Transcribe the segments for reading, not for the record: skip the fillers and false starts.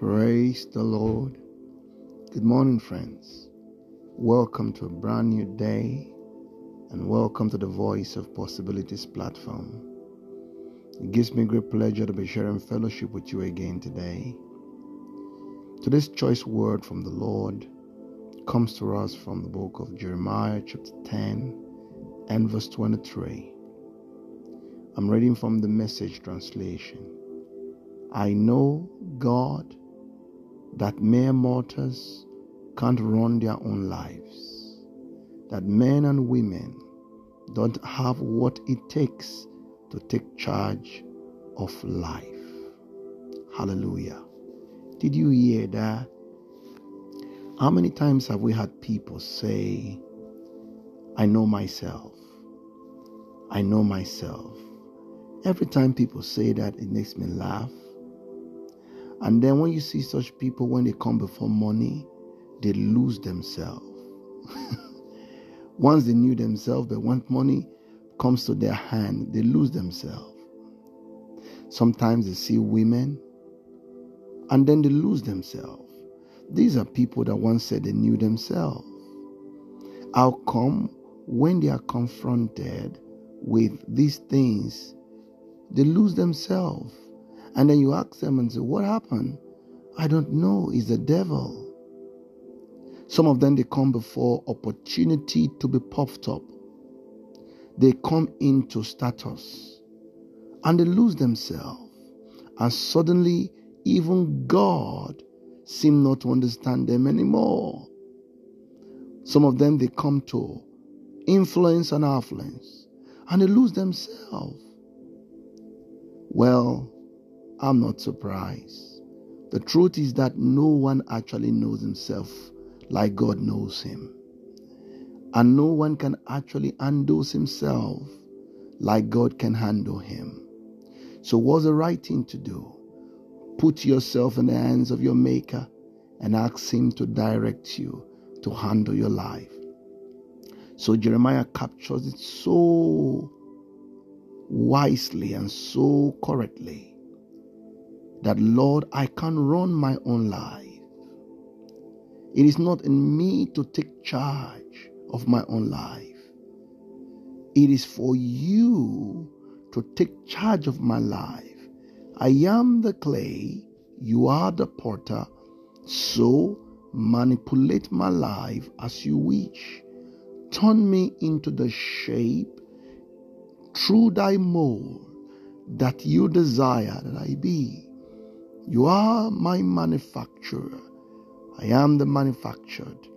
Praise the Lord. Good morning, friends. Welcome to a brand new day and welcome to the Voice of Possibilities platform. It gives me great pleasure to be sharing fellowship with you again today. Today's choice word from the Lord comes to us from the book of Jeremiah chapter 10 and verse 23. I'm reading from the Message translation. I know, God, that mere mortals can't run their own lives, that men and women don't have what it takes to take charge of life. Hallelujah. Did you hear that? How many times have we had people say, I know myself. I know myself. Every time people say that, it makes me laugh. And then when you see such people, when they come before money, they lose themselves. Once they knew themselves, but when money comes to their hand, they lose themselves. Sometimes they see women, and then they lose themselves. These are people that once said they knew themselves. How come when they are confronted with these things, they lose themselves? And then you ask them and say, what happened? I don't know. It's the devil. Some of them, they come before opportunity to be puffed up. They come into status and they lose themselves. And suddenly, even God seems not to understand them anymore. Some of them, they come to influence and affluence and they lose themselves. Well, I'm not surprised. The truth is that no one actually knows himself like God knows him. And no one can actually handle himself like God can handle him. So what's the right thing to do? Put yourself in the hands of your Maker and ask him to direct you to handle your life. So Jeremiah captures it so wisely and so correctly. That, Lord, I can't run my own life. It is not in me to take charge of my own life. It is for you to take charge of my life. I am the clay, you are the potter, so manipulate my life as you wish. Turn me into the shape through thy mold that you desire that I be. You are my manufacturer. I am the manufactured.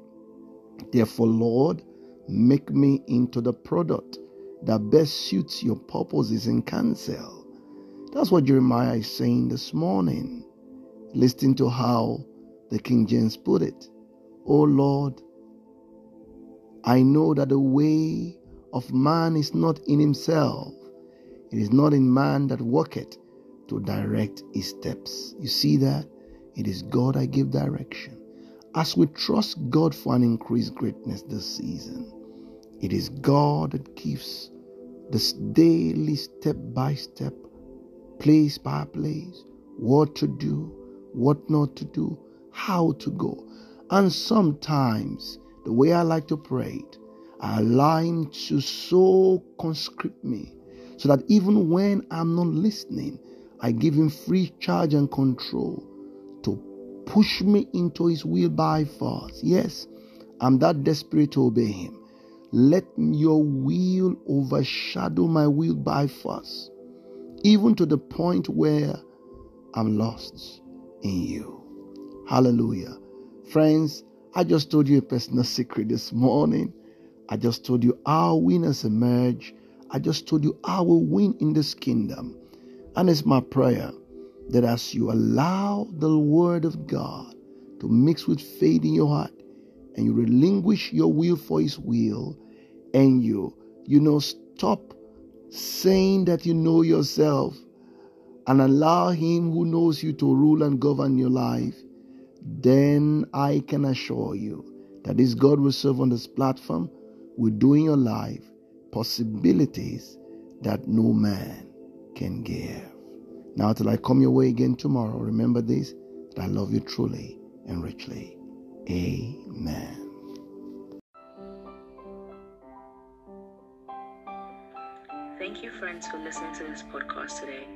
Therefore, Lord, make me into the product that best suits your purposes and counsel. That's what Jeremiah is saying this morning. Listen to how the King James put it. Oh Lord, I know that the way of man is not in himself. It is not in man that worketh, to direct his steps. You see that? It is God I give direction. As we trust God for an increased greatness this season, it is God that gives this daily step by step, place by place, what to do, what not to do, how to go. And sometimes, the way I like to pray it, I allow him to so conscript me, so that even when I'm not listening, I give him free charge and control to push me into his will by force. Yes, I'm that desperate to obey him. Let your will overshadow my will by force, even to the point where I'm lost in you. Hallelujah. Friends, I just told you a personal secret this morning. I just told you how winners emerge. I just told you how we win in this kingdom. And it's my prayer that as you allow the word of God to mix with faith in your heart and you relinquish your will for his will and you stop saying that you know yourself and allow him who knows you to rule and govern your life, then I can assure you that this God will serve on this platform will do in your life possibilities that no man can give. Now till I come your way again tomorrow, remember this, I love you truly and richly. Amen. Thank you, friends, for listening to this podcast today.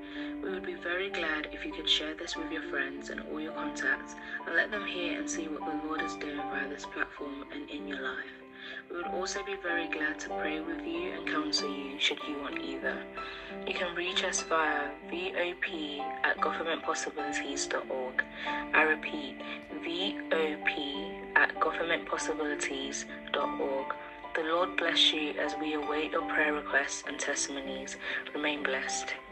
We would be very glad if you could share this with your friends and all your contacts and let them hear and see what the Lord is doing via this platform and in your life. We would also be very glad to pray with you and counsel you should you want either. You can reach us via vop@governmentpossibilities.org. I repeat, vop@governmentpossibilities.org. The Lord bless you as we await your prayer requests and testimonies. Remain blessed.